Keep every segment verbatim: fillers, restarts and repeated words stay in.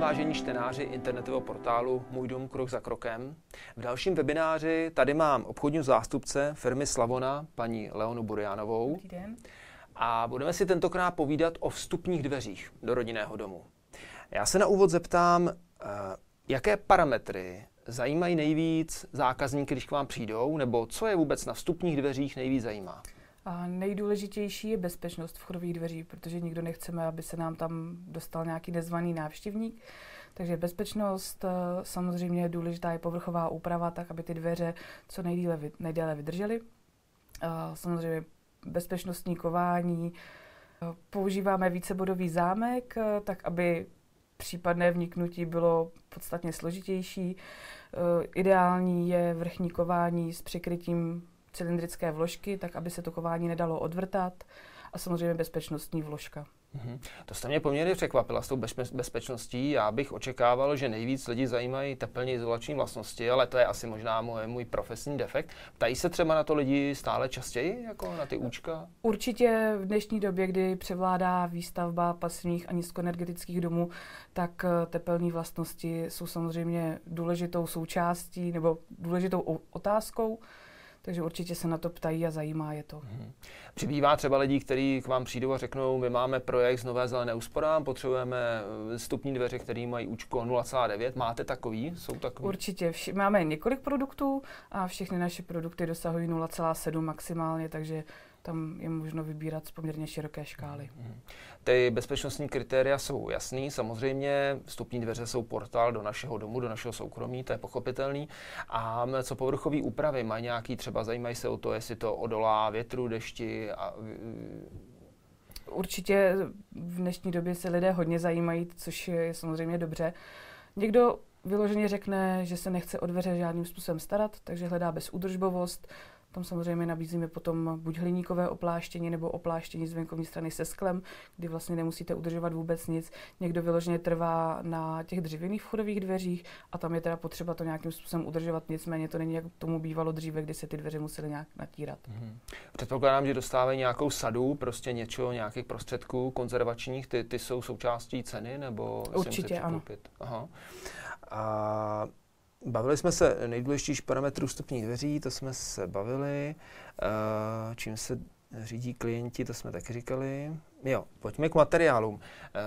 vítám, vážení čtenáři internetového portálu Můj dům krok za krokem. V dalším webináři tady mám obchodního zástupce firmy Slavona, paní Leonu Burjánovou. Dobrý den. A budeme si tentokrát povídat o vstupních dveřích do rodinného domu. Já se na úvod zeptám, jaké parametry zajímají nejvíc zákazníky, když k vám přijdou, nebo co je vůbec na vstupních dveřích nejvíc zajímá? A nejdůležitější je bezpečnost vchodových dveří, protože nikdo nechceme, aby se nám tam dostal nějaký nezvaný návštěvník. Takže bezpečnost, samozřejmě důležitá je povrchová úprava, tak aby ty dveře co nejdéle, nejdéle vydržely. A samozřejmě bezpečnostní kování. Používáme vícebodový zámek, tak aby případné vniknutí bylo podstatně složitější. Ideální je vrchní kování s přikrytím cylindrické vložky, tak aby se to kování nedalo odvrtat, a samozřejmě bezpečnostní vložka. Mm-hmm. To jste mě poměrně překvapila s tou bezpečností. Já bych očekával, že nejvíc lidi zajímají tepelně izolační vlastnosti, ale to je asi možná můj, můj profesní defekt. Ptají se třeba na to lidi stále častěji, jako na ty účka? Určitě v dnešní době, kdy převládá výstavba pasivních a nízkoenergetických domů, tak tepelní vlastnosti jsou samozřejmě důležitou součástí nebo důležitou otázkou. Takže určitě se na to ptají a zajímá je to. Mm-hmm. Přibývá třeba lidí, kteří k vám přijdou a řeknou, my máme projekt z nové zelené úsporám, potřebujeme vstupní dveře, které mají účko nula celá devět. Máte takový? Jsou takový? Určitě. Vši- máme několik produktů a všechny naše produkty dosahují nula celá sedm maximálně, takže tam je možno vybírat z poměrně široké škály. Ty bezpečnostní kritéria jsou jasný, samozřejmě vstupní dveře jsou portál do našeho domu, do našeho soukromí, to je pochopitelný. A co povrchové úpravy, mají nějaký třeba, zajímají se o to, jestli to odolá větru, dešti? A... Určitě v dnešní době se lidé hodně zajímají, což je samozřejmě dobře. Někdo vyloženě řekne, že se nechce o dveře žádným způsobem starat, takže hledá bezúdržbovost. Tam samozřejmě nabízíme potom buď hliníkové opláštění nebo opláštění z venkovní strany se sklem, kdy vlastně nemusíte udržovat vůbec nic. Někdo vyloženě trvá na těch dřevěných vchodových dveřích a tam je teda potřeba to nějakým způsobem udržovat, nicméně to není, jak tomu bývalo dříve, kdy se ty dveře musely nějak natírat. Mm-hmm. Předpokládám, že dostávají nějakou sadu, prostě něčeho, nějakých prostředků konzervačních, ty, ty jsou součástí ceny, nebo určitě si ano. Aha. A... Bavili jsme se nejdůležitější parametrů vstupních dveří, to jsme se bavili, čím se řídí klienti, to jsme taky říkali. Jo, pojďme k materiálům.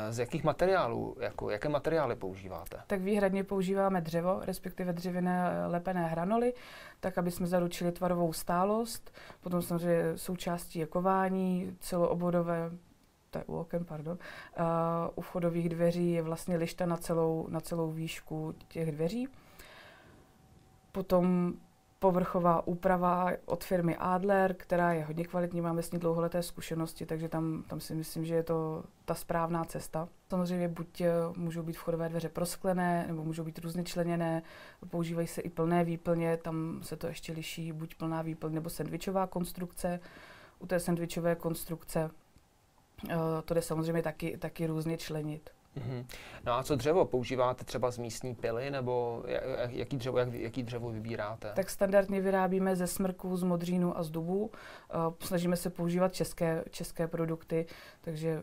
Z jakých materiálů, jako, jaké materiály používáte? Tak výhradně používáme dřevo, respektive dřevěné lepené hranoly, tak aby jsme zaručili tvarovou stálost. Potom samozřejmě součástí je kování, celoobvodové, to je u oken, pardon, uh, u vchodových dveří je vlastně lišta na celou, na celou výšku těch dveří. Potom povrchová úprava od firmy Adler, která je hodně kvalitní, máme s ní dlouholeté zkušenosti, takže tam, tam si myslím, že je to ta správná cesta. Samozřejmě buď můžou být vchodové dveře prosklené, nebo můžou být různě členěné, používají se i plné výplně, tam se to ještě liší, buď plná výplň nebo sendvičová konstrukce. U té sendvičové konstrukce to jde samozřejmě taky, taky různě členit. Mm-hmm. No a co dřevo? Používáte třeba z místní pily, nebo jaký dřevo, jak, jaký dřevo vybíráte? Tak standardně vyrábíme ze smrku, z modřínu a z dubu. Uh, snažíme se používat české, české produkty, takže,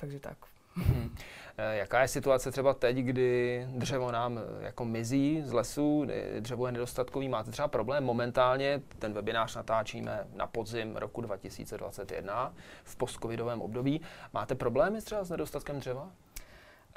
takže tak. Mm-hmm. Jaká je situace třeba teď, kdy dřevo nám jako mizí z lesů, dřevo je nedostatkový, máte třeba problém? Momentálně ten webinář natáčíme na podzim roku dva tisíce dvacet jedna v postcovidovém období. Máte problémy třeba s nedostatkem dřeva?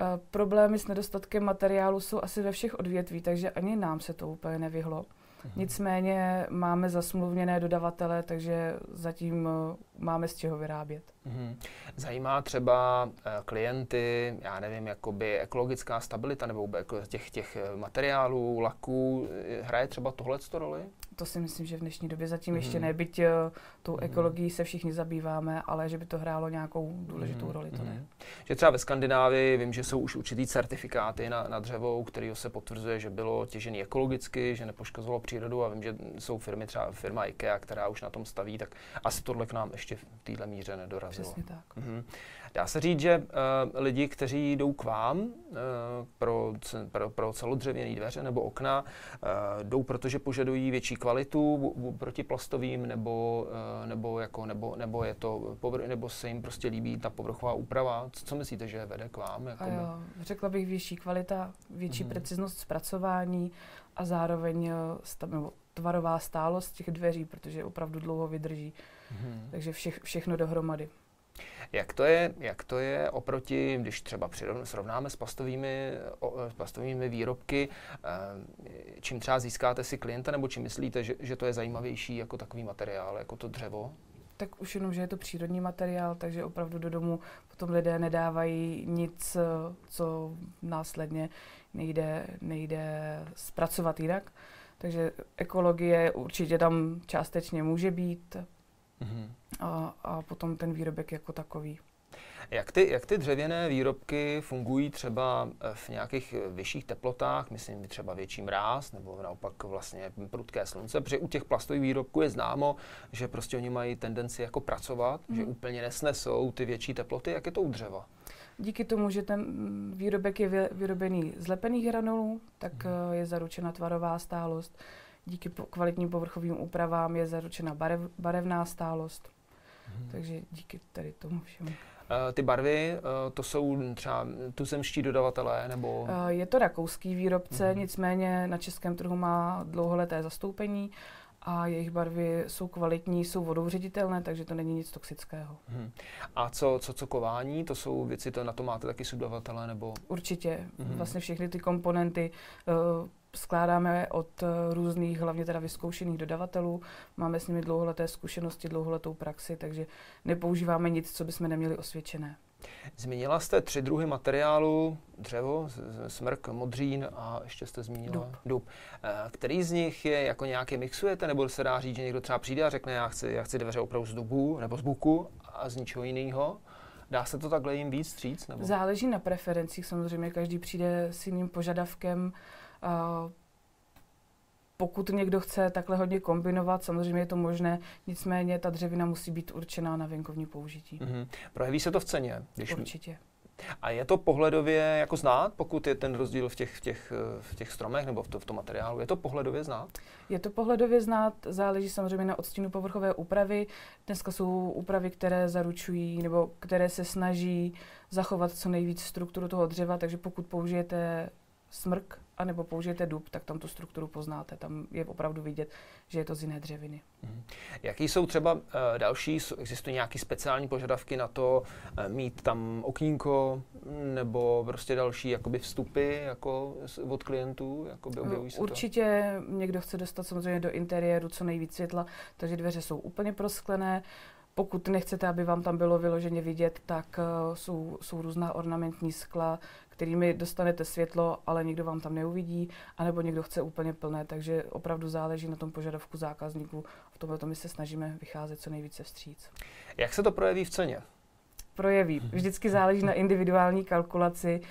E, problémy s nedostatkem materiálu jsou asi ve všech odvětví, takže ani nám se to úplně nevyhlo. Mhm. Nicméně máme zasmluvněné dodavatele, takže zatím máme z čeho vyrábět. Mhm. Zajímá třeba klienty, já nevím, jakoby ekologická stabilita nebo těch, těch materiálů, laků, hraje třeba tohleto roli? To si myslím, že v dnešní době zatím mhm. ještě ne, byť tou ekologií se všichni zabýváme, ale že by to hrálo nějakou důležitou mhm. roli, to ne. Že třeba ve Skandinávii vím, že jsou už určitý certifikáty na, na dřevo, kterého se potvrzuje, že bylo těžený ekologicky, že nepoškozovalo přírodu, a vím, že jsou firmy, třeba firma IKEA, která už na tom staví, tak asi tohle k nám ještě ještě v této míře nedorazilo. Přesně tak. Mhm. Dá se říct, že uh, lidi, kteří jdou k vám uh, pro, pro, pro celodřevěné dveře nebo okna, uh, jdou, protože požadují větší kvalitu proti plastovým, nebo, uh, nebo, jako, nebo, nebo, je to povr- nebo se jim prostě líbí ta povrchová úprava? Co, co myslíte, že vede k vám? Jako jo, řekla bych větší kvalita, větší mhm. preciznost zpracování a zároveň stav, tvarová stálost těch dveří, protože opravdu dlouho vydrží. Hmm. Takže vše, všechno dohromady. Jak to je, jak to je oproti, když třeba srovnáme s plastovými, o, s plastovými výrobky, čím třeba získáte si klienta, nebo čím myslíte, že, že to je zajímavější jako takový materiál, jako to dřevo? Tak už jenom, že je to přírodní materiál, takže opravdu do domu potom lidé nedávají nic, co následně nejde, nejde zpracovat jinak. Takže ekologie určitě tam částečně může být mm-hmm. a, a potom ten výrobek jako takový. Jak ty, jak ty dřevěné výrobky fungují třeba v nějakých vyšších teplotách, myslím třeba větší mráz, nebo naopak vlastně prudké slunce, protože u těch plastových výrobků je známo, že prostě oni mají tendenci jako pracovat, mm. že úplně nesnesou ty větší teploty. Jak je to u dřeva? Díky tomu, že ten výrobek je vyrobený z lepených granulů, tak mm. je zaručena tvarová stálost. Díky kvalitním povrchovým úpravám je zaručena barev, barevná stálost. Mm. Takže díky tady tomu všemu. Ty barvy, to jsou třeba tuzemští dodavatelé, nebo? Je to rakouský výrobce, mm. nicméně na českém trhu má dlouholeté zastoupení a jejich barvy jsou kvalitní, jsou vodou ředitelné, takže to není nic toxického. Mm. A co, co, co kování, to jsou věci, to, na to máte taky subdodavatelé, nebo? Určitě, mm. vlastně všechny ty komponenty uh, skládáme od různých, hlavně teda vyzkoušených dodavatelů. Máme s nimi dlouholeté zkušenosti, dlouholetou praxi, takže nepoužíváme nic, co bychom neměli osvědčené. Zmínila jste tři druhy materiálu, dřevo, smrk, modřín a ještě jste zmínila dub. dub. Který z nich je, jako nějaké mixujete, nebo se dá říct, že někdo třeba přijde a řekne, já chci, já chci dveře opravdu z dubu nebo z buku a z ničeho jiného? Dá se to takhle jim víc stříct? Nebo? Záleží na preferencích, samozřejmě každý přijde s jiným požadavkem. Uh, pokud někdo chce takhle hodně kombinovat, samozřejmě je to možné, nicméně ta dřevina musí být určená na venkovní použití. Mm-hmm. Projeví se to v ceně? Když... Určitě. A je to pohledově jako znát, pokud je ten rozdíl v těch, v těch, v těch stromech nebo v, to, v tom materiálu, je to pohledově znát? Je to pohledově znát, záleží samozřejmě na odstínu povrchové úpravy. Dneska jsou úpravy, které zaručují nebo které se snaží zachovat co nejvíc strukturu toho dřeva, takže pokud použijete smrk, a nebo použijete dub, tak tam tu strukturu poznáte. Tam je opravdu vidět, že je to z jiné dřeviny. Mm. Jaký jsou třeba uh, další, existují nějaké speciální požadavky na to, uh, mít tam okýnko nebo prostě další jakoby vstupy jako od klientů? Jakoby objevují se Určitě to? Někdo chce dostat samozřejmě do interiéru co nejvíc světla, takže dveře jsou úplně prosklené. Pokud nechcete, aby vám tam bylo vyloženě vidět, tak uh, jsou, jsou různá ornamentní skla, kterými dostanete světlo, ale někdo vám tam neuvidí, anebo někdo chce úplně plné, takže opravdu záleží na tom požadavku zákazníků. V tomto my se snažíme vycházet co nejvíce vstříc. Jak se to projeví v ceně? Projeví. Vždycky záleží na individuální kalkulaci,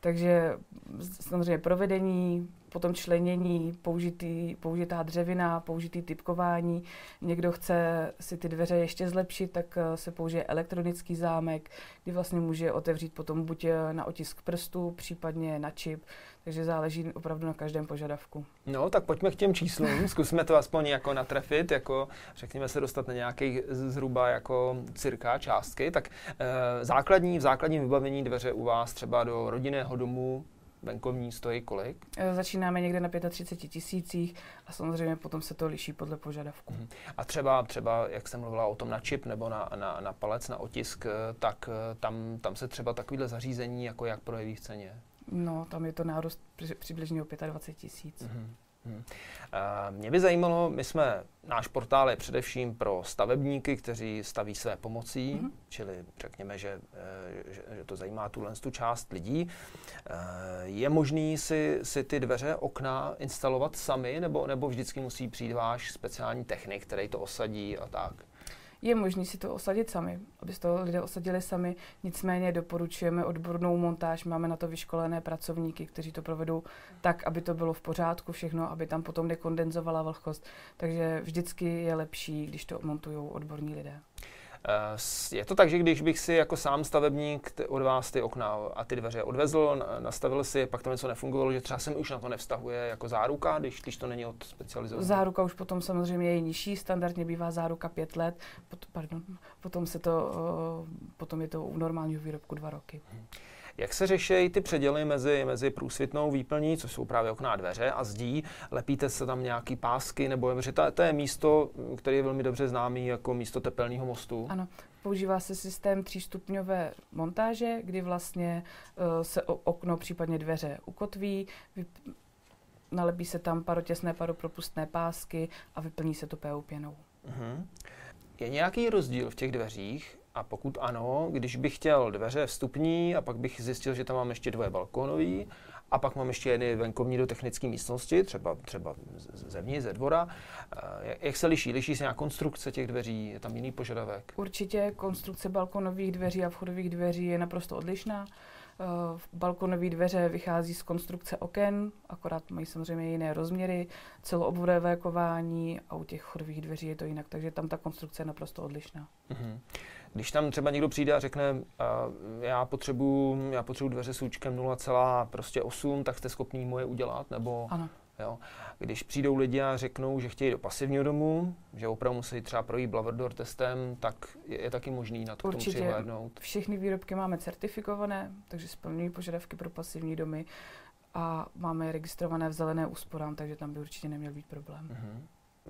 takže samozřejmě provedení, potom členění, použitý, použitá dřevina, použitý typkování. Někdo chce si ty dveře ještě zlepšit, tak se použije elektronický zámek, kdy vlastně může otevřít potom buď na otisk prstu, případně na čip, takže záleží opravdu na každém požadavku. No, tak pojďme k těm číslům, zkusme to aspoň jako natrefit, jako řekněme se dostat na nějaký zhruba jako cirka částky, tak eh, základní, v základním vybavení dveře u vás třeba do rodinného domu venkovní stojí kolik? Začínáme někde na třicet pět tisících a samozřejmě potom se to liší podle požadavku. Hmm. A třeba, třeba, jak jsem mluvila o tom na čip nebo na, na, na palec, na otisk, tak tam, tam se třeba takovýhle zařízení jako jak projeví v ceně? No, tam je to nárost při, přibližně o dvacet pět tisíc. Hmm. Hmm. Uh, mě by zajímalo, my jsme, náš portál je především pro stavebníky, kteří staví své pomocí, hmm. čili řekněme, že, že, že to zajímá tuhle tu část lidí. Uh, je možný si, si ty dveře, okna instalovat sami, nebo, nebo vždycky musí přijít váš speciální technik, který to osadí a tak? Je možné si to osadit sami, aby to lidé osadili sami, nicméně doporučujeme odbornou montáž, máme na to vyškolené pracovníky, kteří to provedou tak, aby to bylo v pořádku všechno, aby tam potom nekondenzovala vlhkost, takže vždycky je lepší, když to montují odborní lidé. Je to tak, že když bych si jako sám stavebník od vás ty okna a ty dveře odvezl, nastavil si, pak tam něco nefungovalo, že třeba se mi už na to nevztahuje jako záruka, když, když to není od specializovaného? Záruka už potom samozřejmě je nižší, standardně bývá záruka pět let, pot, pardon, potom, se to, potom je to u normálního výrobku dva roky. Hmm. Jak se řeší ty předěly mezi, mezi průsvitnou výplní, co jsou právě okna a dveře, a zdí? Lepíte se tam nějaký pásky, nebo je, to, to je místo, které je velmi dobře známé jako místo tepelného mostu? Ano, používá se systém třístupňové montáže, kdy vlastně uh, se okno, případně dveře ukotví, vyp- nalepí se tam parotěsné, paropropustné pásky a vyplní se to pé ú pěnou. Uh-huh. Je nějaký rozdíl v těch dveřích? A pokud ano, když bych chtěl dveře vstupní a pak bych zjistil, že tam mám ještě dvoje balkónové a pak mám ještě jedny venkovní do technické místnosti, třeba, třeba zevní, ze dvora, jak se liší? Liší se nějak konstrukce těch dveří? Je tam jiný požadavek? Určitě konstrukce balkonových dveří a vchodových dveří je naprosto odlišná. Balkonové dveře vychází z konstrukce oken, akorát mají samozřejmě jiné rozměry, celoobvodové kování, a u těch vchodových dveří je to jinak, takže tam ta konstrukce je naprosto odlišná. Mhm. Když tam třeba někdo přijde a řekne, uh, já potřebuju, já potřebuju dveře s účkem nula celá osm, tak jste schopný moje udělat, nebo... Ano. Jo. Když přijdou lidi a řeknou, že chtějí do pasivního domu, že opravdu musí třeba projít Blaverdor testem, tak je, je taky možný na to k tomu přihlédnout. Určitě. Všechny výrobky máme certifikované, takže splňují požadavky pro pasivní domy a máme je registrované v zelené úsporám, takže tam by určitě neměl být problém. Mhm.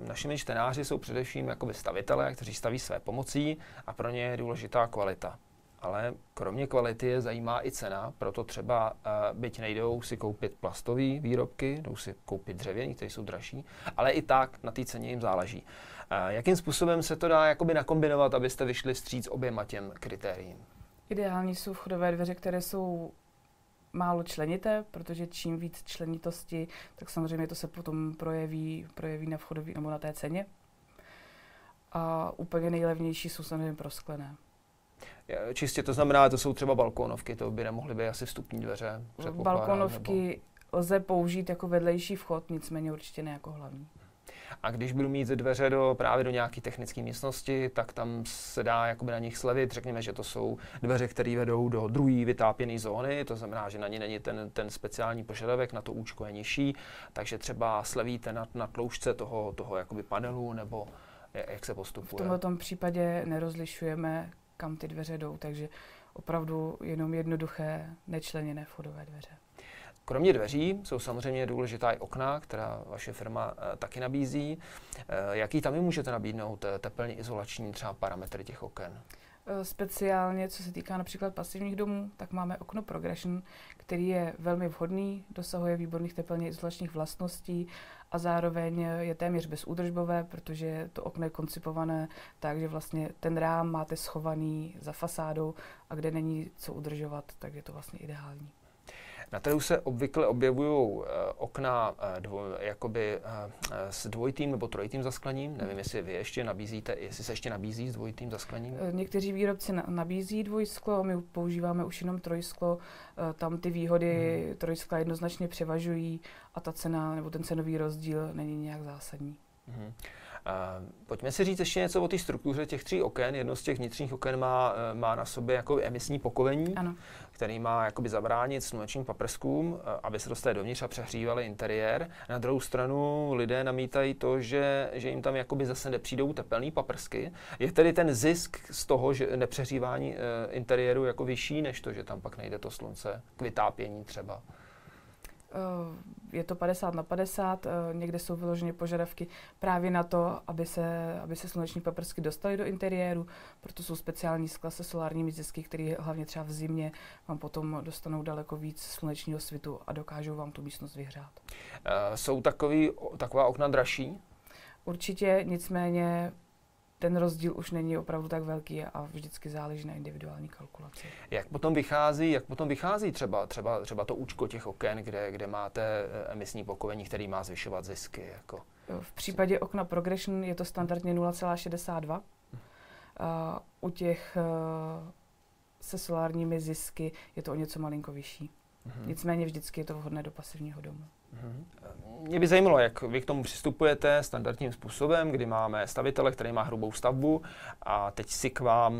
Našimi čtenáři jsou především jakoby stavitelé, kteří staví své pomocí a pro ně je důležitá kvalita. Ale kromě kvality je zajímá i cena, proto třeba uh, byť nejdou si koupit plastové výrobky, jdou si koupit dřevěný, které jsou dražší, ale i tak na té ceně jim záleží. Uh, jakým způsobem se to dá jakoby nakombinovat, abyste vyšli vstříc oběma těm kritériím? Ideální jsou vchodové dveře, které jsou málo členité, protože čím víc členitosti, tak samozřejmě to se potom projeví, projeví na vchodový nebo na té ceně. A úplně nejlevnější jsou samozřejmě prosklené. Čistě to znamená, to jsou třeba balkónovky, to by nemohly být asi vstupní dveře. Balkónovky nebo... lze použít jako vedlejší vchod, nicméně určitě ne jako hlavní. A když budu mít dveře do, právě do nějaké technické místnosti, tak tam se dá jakoby na nich slevit. Řekněme, že to jsou dveře, které vedou do druhé vytápěné zóny, to znamená, že na ně není ten, ten speciální požadavek, na to účko je nižší, takže třeba slevíte na, na tloušťce toho, toho jakoby panelu, nebo jak se postupuje. V tomhle tom případě nerozlišujeme, kam ty dveře jdou, takže opravdu jenom jednoduché, nečleněné vchodové dveře. Kromě dveří jsou samozřejmě důležitá i okna, která vaše firma e, taky nabízí. E, jaký tam můžete nabídnout tepelně izolační třeba parametry těch oken? E, speciálně, co se týká například pasivních domů, tak máme okno Progression, který je velmi vhodný, dosahuje výborných tepelně izolačních vlastností a zároveň je téměř bezúdržbové, protože to okno je koncipované tak, že vlastně ten rám máte schovaný za fasádou a kde není co udržovat, tak je to vlastně ideální. Na trhu se obvykle objevují uh, okna uh, dvo, jakoby, uh, s dvojitým nebo trojitým zasklením. Nevím, jestli vy ještě nabízíte, jestli se ještě nabízí s dvojitým zasklením. Někteří výrobci na, nabízí dvojsklo, my používáme už jenom trojsklo. Uh, tam ty výhody hmm. trojskla jednoznačně převažují a ta cena nebo ten cenový rozdíl není nějak zásadní. Hmm. Uh, pojďme si říct ještě něco o té struktuře těch tří oken. Jedno z těch vnitřních oken má, má na sobě jako emisní pokovení, ano, který má jakoby zabránit slunečním paprskům, aby se dostali dovnitř a přehřívali interiér. Na druhou stranu lidé namítají to, že, že jim tam jakoby zase nepřijdou tepelné paprsky. Je tedy ten zisk z toho, že nepřehřívání uh, interiéru jako vyšší, než to, že tam pak nejde to slunce k vytápění třeba? Je to padesát na padesát, někde jsou vyloženě požadavky právě na to, aby se, aby se sluneční paprsky dostaly do interiéru, proto jsou speciální skla se solárními zisky, které hlavně třeba v zimě vám potom dostanou daleko víc slunečního svitu a dokážou vám tu místnost vyhřát. Uh, jsou takový, taková okna dražší? Určitě, nicméně ten rozdíl už není opravdu tak velký a vždycky záleží na individuální kalkulaci. Jak potom vychází, jak potom vychází třeba, třeba, třeba to účko těch oken, kde, kde máte emisní pokovení, který má zvyšovat zisky? Jako? V případě okna Progression je to standardně nula celá šedesát dva. Hm. Uh, u těch uh, se solárními zisky je to o něco malinko vyšší. Hm. Nicméně vždycky je to vhodné do pasivního domu. Mě by zajímalo, jak vy k tomu přistupujete standardním způsobem, kdy máme stavitele, který má hrubou stavbu a teď si k vám,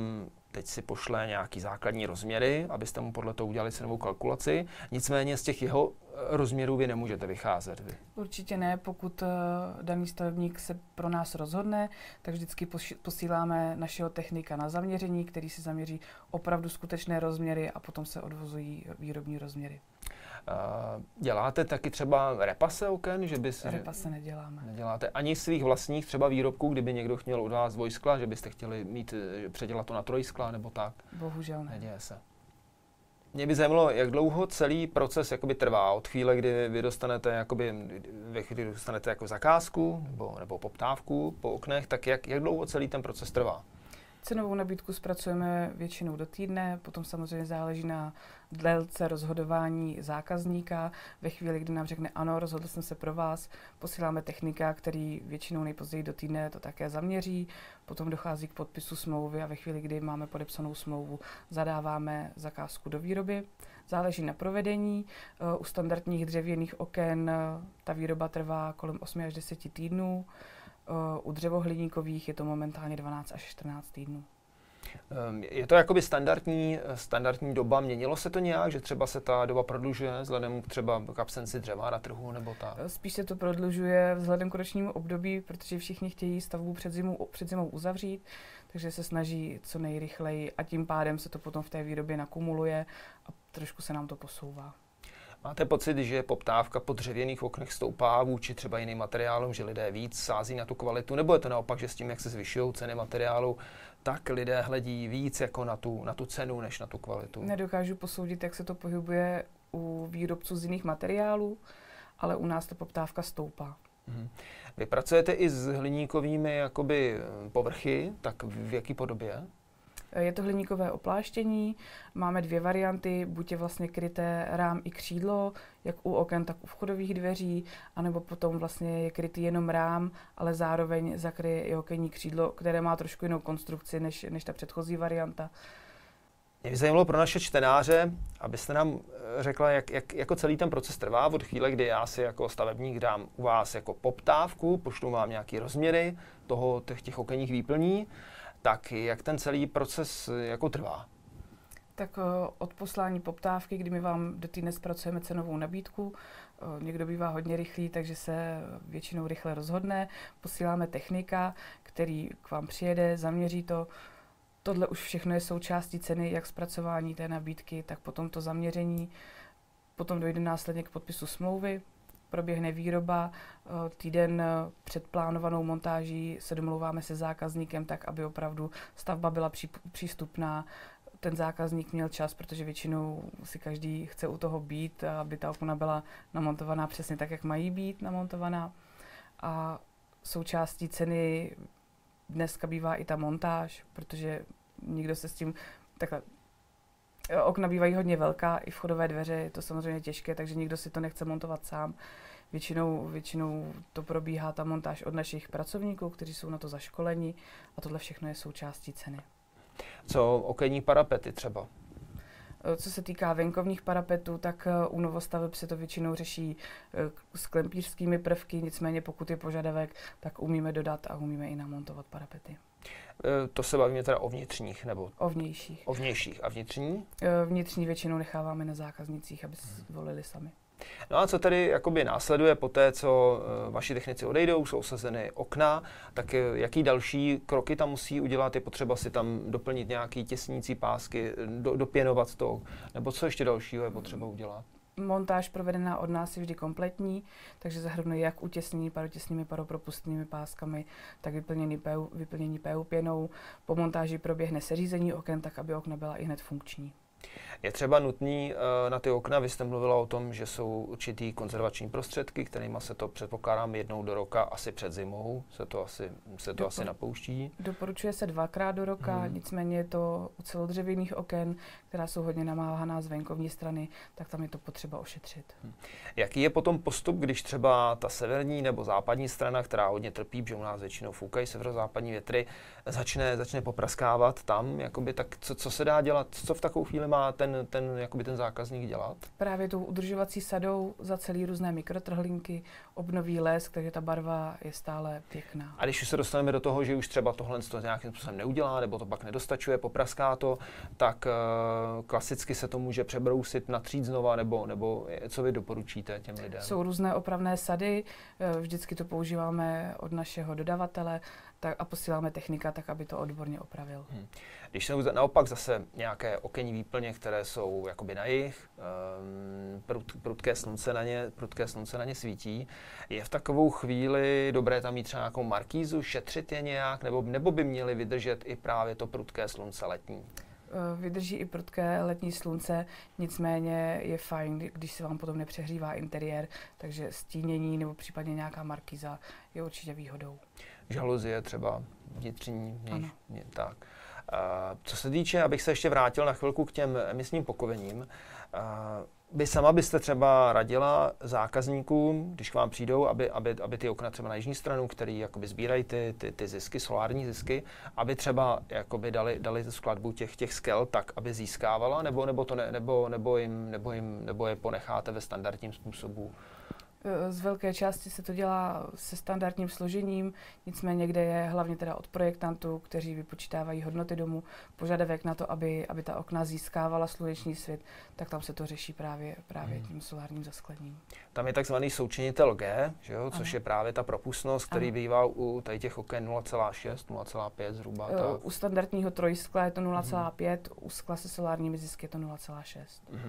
teď si pošle nějaký základní rozměry, abyste mu podle toho udělali cenovou kalkulaci. Nicméně z těch jeho rozměrů vy nemůžete vycházet. Vy. Určitě ne, pokud daný stavebník se pro nás rozhodne, tak vždycky posíláme našeho technika na zaměření, který si zaměří opravdu skutečné rozměry a potom se odvozují výrobní rozměry. Uh, děláte taky třeba repase oken? Že by se, repase neděláme. Neděláte ani svých vlastních třeba výrobků, kdyby někdo chtěl od vás dvojskla, že byste chtěli mít, předělat to na trojskla nebo tak? Bohužel ne. Neděje se. Mě by zajímalo, jak dlouho celý proces jakoby trvá od chvíle, kdy vy dostanete, jakoby, ve chvíli dostanete jako zakázku nebo, nebo poptávku po oknech, tak jak, jak dlouho celý ten proces trvá? Cenovou nabídku zpracujeme většinou do týdne, potom samozřejmě záleží na délce rozhodování zákazníka. Ve chvíli, kdy nám řekne ano, rozhodl jsem se pro vás, posíláme technika, který většinou nejpozději do týdne to také zaměří, potom dochází k podpisu smlouvy a ve chvíli, kdy máme podepsanou smlouvu, zadáváme zakázku do výroby. Záleží na provedení. U standardních dřevěných oken ta výroba trvá kolem osmi až deseti týdnů. U dřevohliníkových je to momentálně dvanáct až čtrnáct týdnů. Je to jakoby standardní, standardní doba, měnilo se to nějak, že třeba se ta doba prodlužuje vzhledem třeba k absenci dřeva na trhu nebo tak? Spíš se to prodlužuje vzhledem k ročnímu období, protože všichni chtějí stavbu před zimou, před zimou uzavřít, takže se snaží co nejrychleji a tím pádem se to potom v té výrobě nakumuluje a trošku se nám to posouvá. Máte pocit, že poptávka po dřevěných oknech stoupá vůči třeba jiným materiálům, že lidé víc sází na tu kvalitu, nebo je to naopak, že s tím, jak se zvyšují ceny materiálu, tak lidé hledí víc jako na tu, na tu cenu, než na tu kvalitu? Nedokážu posoudit, jak se to pohybuje u výrobců z jiných materiálů, ale u nás ta poptávka stoupá. Mhm. Vy pracujete i s hliníkovými jakoby povrchy, tak v jaké podobě? Je to hliníkové opláštění, máme dvě varianty, buď je vlastně kryté rám i křídlo, jak u oken, tak u vchodových dveří, anebo potom vlastně je krytý jenom rám, ale zároveň zakryje i okenní křídlo, které má trošku jinou konstrukci než, než ta předchozí varianta. Mě by zajímalo pro naše čtenáře, abyste nám řekla, jak, jak jako celý ten proces trvá od chvíle, kdy já si jako stavebník dám u vás jako poptávku, pošlu vám nějaké rozměry toho, těch, těch okenních výplní, tak jak ten celý proces jako trvá? Tak od poslání poptávky, kdy my vám do týdne zpracujeme cenovou nabídku, někdo bývá hodně rychlý, takže se většinou rychle rozhodne, posíláme technika, který k vám přijede, zaměří to. Tohle už všechno je součástí ceny, jak zpracování té nabídky, tak potom to zaměření, potom dojde následně k podpisu smlouvy, proběhne výroba, týden před plánovanou montáží se domlouváme se zákazníkem tak, aby opravdu stavba byla přístupná, ten zákazník měl čas, protože většinou si každý chce u toho být, aby ta okna byla namontovaná přesně tak, jak mají být namontovaná. A součástí ceny dneska bývá i ta montáž, protože nikdo se s tím takhle... Okna bývají hodně velká, i vchodové dveře, je to samozřejmě těžké, takže nikdo si to nechce montovat sám. Většinou, většinou to probíhá ta montáž od našich pracovníků, kteří jsou na to zaškoleni a tohle všechno je součástí ceny. Co okenní parapety třeba? Co se týká venkovních parapetů, tak u novostaveb se to většinou řeší s klempířskými prvky, nicméně pokud je požadavek, tak umíme dodat a umíme i namontovat parapety. To se bavíme teda o vnitřních nebo? O vnějších. O vnějších. A vnitřní? Vnitřní většinou necháváme na zákaznicích, aby si volili sami. No a co tedy jakoby následuje po té, co vaši technici odejdou, jsou osazeny okna, tak jaký další kroky tam musí udělat? Je potřeba si tam doplnit nějaké těsnící pásky, do, dopěnovat to, nebo co ještě dalšího je potřeba udělat? Montáž provedená od nás je vždy kompletní, takže zahrnuje jak utěsnění parotěsnými, paropropustnými páskami, tak vyplnění pé ú pěnou. Po montáži proběhne seřízení oken tak, aby okna byla i hned funkční. Je třeba nutný uh, na ty okna, vy jste mluvila o tom, že jsou určitý konzervační prostředky, kterýma se to předpokládám jednou do roka, asi před zimou, se to asi, se to Dopor- asi napouští. Doporučuje se dvakrát do roka, hmm. nicméně je to u celodřevěných oken, která jsou hodně namáhaná z venkovní strany, tak tam je to potřeba ošetřit. Hmm. Jaký je potom postup, když třeba ta severní nebo západní strana, která hodně trpí, že u nás většinou foukají severozápadní větry, začne, začne popraskávat tam, jakoby, tak co, co se dá dělat, co v takovou chvíli má ten ten, ten, jakoby ten zákazník dělat? Právě tou udržovací sadou zacelí různé mikrotrhlinky, obnoví lesk, takže ta barva je stále pěkná. A když už se dostaneme do toho, že už třeba tohle to nějakým způsobem neudělá, nebo to pak nedostačuje, popraská to, tak uh, klasicky se to může přebrousit, natřít znova, nebo, nebo co vy doporučíte těm lidem? Jsou různé opravné sady, vždycky to používáme od našeho dodavatele tak, a posíláme technika tak, aby to odborně opravil. Hmm. Když jsou naopak zase nějaké okenní výplně, které jsou jakoby na jih, um, prud, prudké, slunce na ně, prudké slunce na ně svítí, je v takovou chvíli dobré tam mít třeba nějakou markízu, šetřit je nějak, nebo, nebo by měly vydržet i právě to prudké slunce letní? Vydrží i prudké letní slunce, nicméně je fajn, když se vám potom nepřehřívá interiér, takže stínění nebo případně nějaká markýza je určitě výhodou. Žaluzie třeba vnitřní, vnitřní tak. Uh, co se týče, abych se ještě vrátil na chvilku k těm emisním pokovením, uh, vy sama byste třeba radila zákazníkům, když k vám přijdou, aby, aby, aby ty okna třeba na jižní stranu, který jakoby sbírají ty, ty, ty zisky, solární zisky, aby třeba jakoby dali, dali skladbu těch, těch skel tak, aby získávala, nebo, nebo, to ne, nebo, nebo, jim, nebo, jim, nebo je ponecháte ve standardním způsobu? Z velké části se to dělá se standardním složením, nicméně kde je hlavně teda od projektantů, kteří vypočítávají hodnoty domu, požadavek na to, aby, aby ta okna získávala sluneční svět, tak tam se to řeší právě, právě tím solárním zasklením. Tam je takzvaný součinitel G, že jo, což ano. je právě ta propustnost, který ano. bývá u tady těch oken nula celá šest, nula celá pět zhruba. Tak. U standardního trojskla je to nula celá pět, u skla se solárními zisky je to nula celá šest. Ano.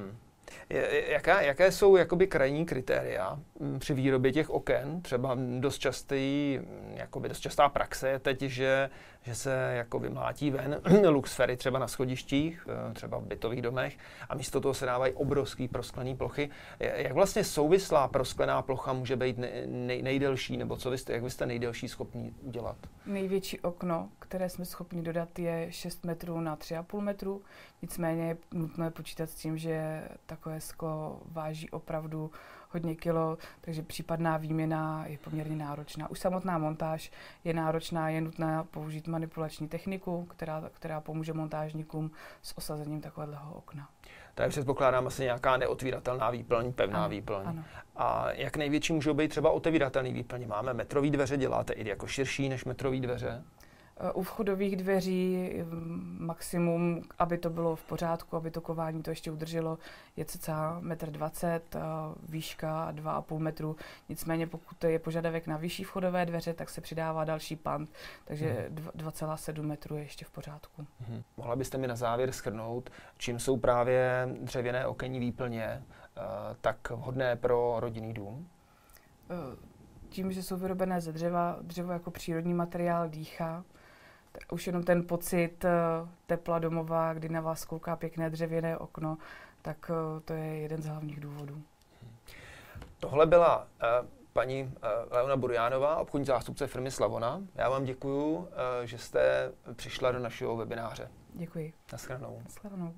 Jaká, jaké jsou jakoby krajní kritéria při výrobě těch oken? Třeba dost, častý, jakoby dost častá praxe je teď, že, že se jako vymlátí ven luxfery třeba na schodištích, třeba v bytových domech a místo toho se dávají obrovský prosklený plochy. Jak vlastně souvislá prosklená plocha může být nej, nej, nejdelší, nebo co vy jste, jak vy jste nejdelší schopni udělat? Největší okno, které jsme schopni dodat, je šest metrů na tři a půl metru, nicméně je nutné počítat s tím, že takové sklo váží opravdu hodně kilo, takže případná výměna je poměrně náročná. Už samotná montáž je náročná, je nutné použít manipulační techniku, která, která pomůže montážníkům s osazením takového okna. Tady předpokládám asi nějaká neotvíratelná výplň, pevná ano, výplň. Ano. A jak největší můžou být třeba otevíratelný výplň? Máme metrový dveře, děláte i jako širší než metrový dveře? U vchodových dveří maximum, aby to bylo v pořádku, aby to kování to ještě udrželo, je cca metr dvacet, výška dva a půl metru. Nicméně pokud je požadavek na vyšší vchodové dveře, tak se přidává další pant, takže dva celá sedm metru je ještě v pořádku. Hmm. Mohla byste mi na závěr shrnout, čím jsou právě dřevěné okenní výplně tak vhodné pro rodinný dům? Tím, že jsou vyrobené ze dřeva, dřevo jako přírodní materiál dýchá. Už jenom ten pocit tepla domova, kdy na vás kouká pěkné dřevěné okno, tak to je jeden z hlavních důvodů. Tohle byla uh, paní uh, Leona Burjánová, obchodní zástupce firmy Slavona. Já vám děkuju, uh, že jste přišla do našeho webináře. Děkuji. Naschledanou. Naschledanou.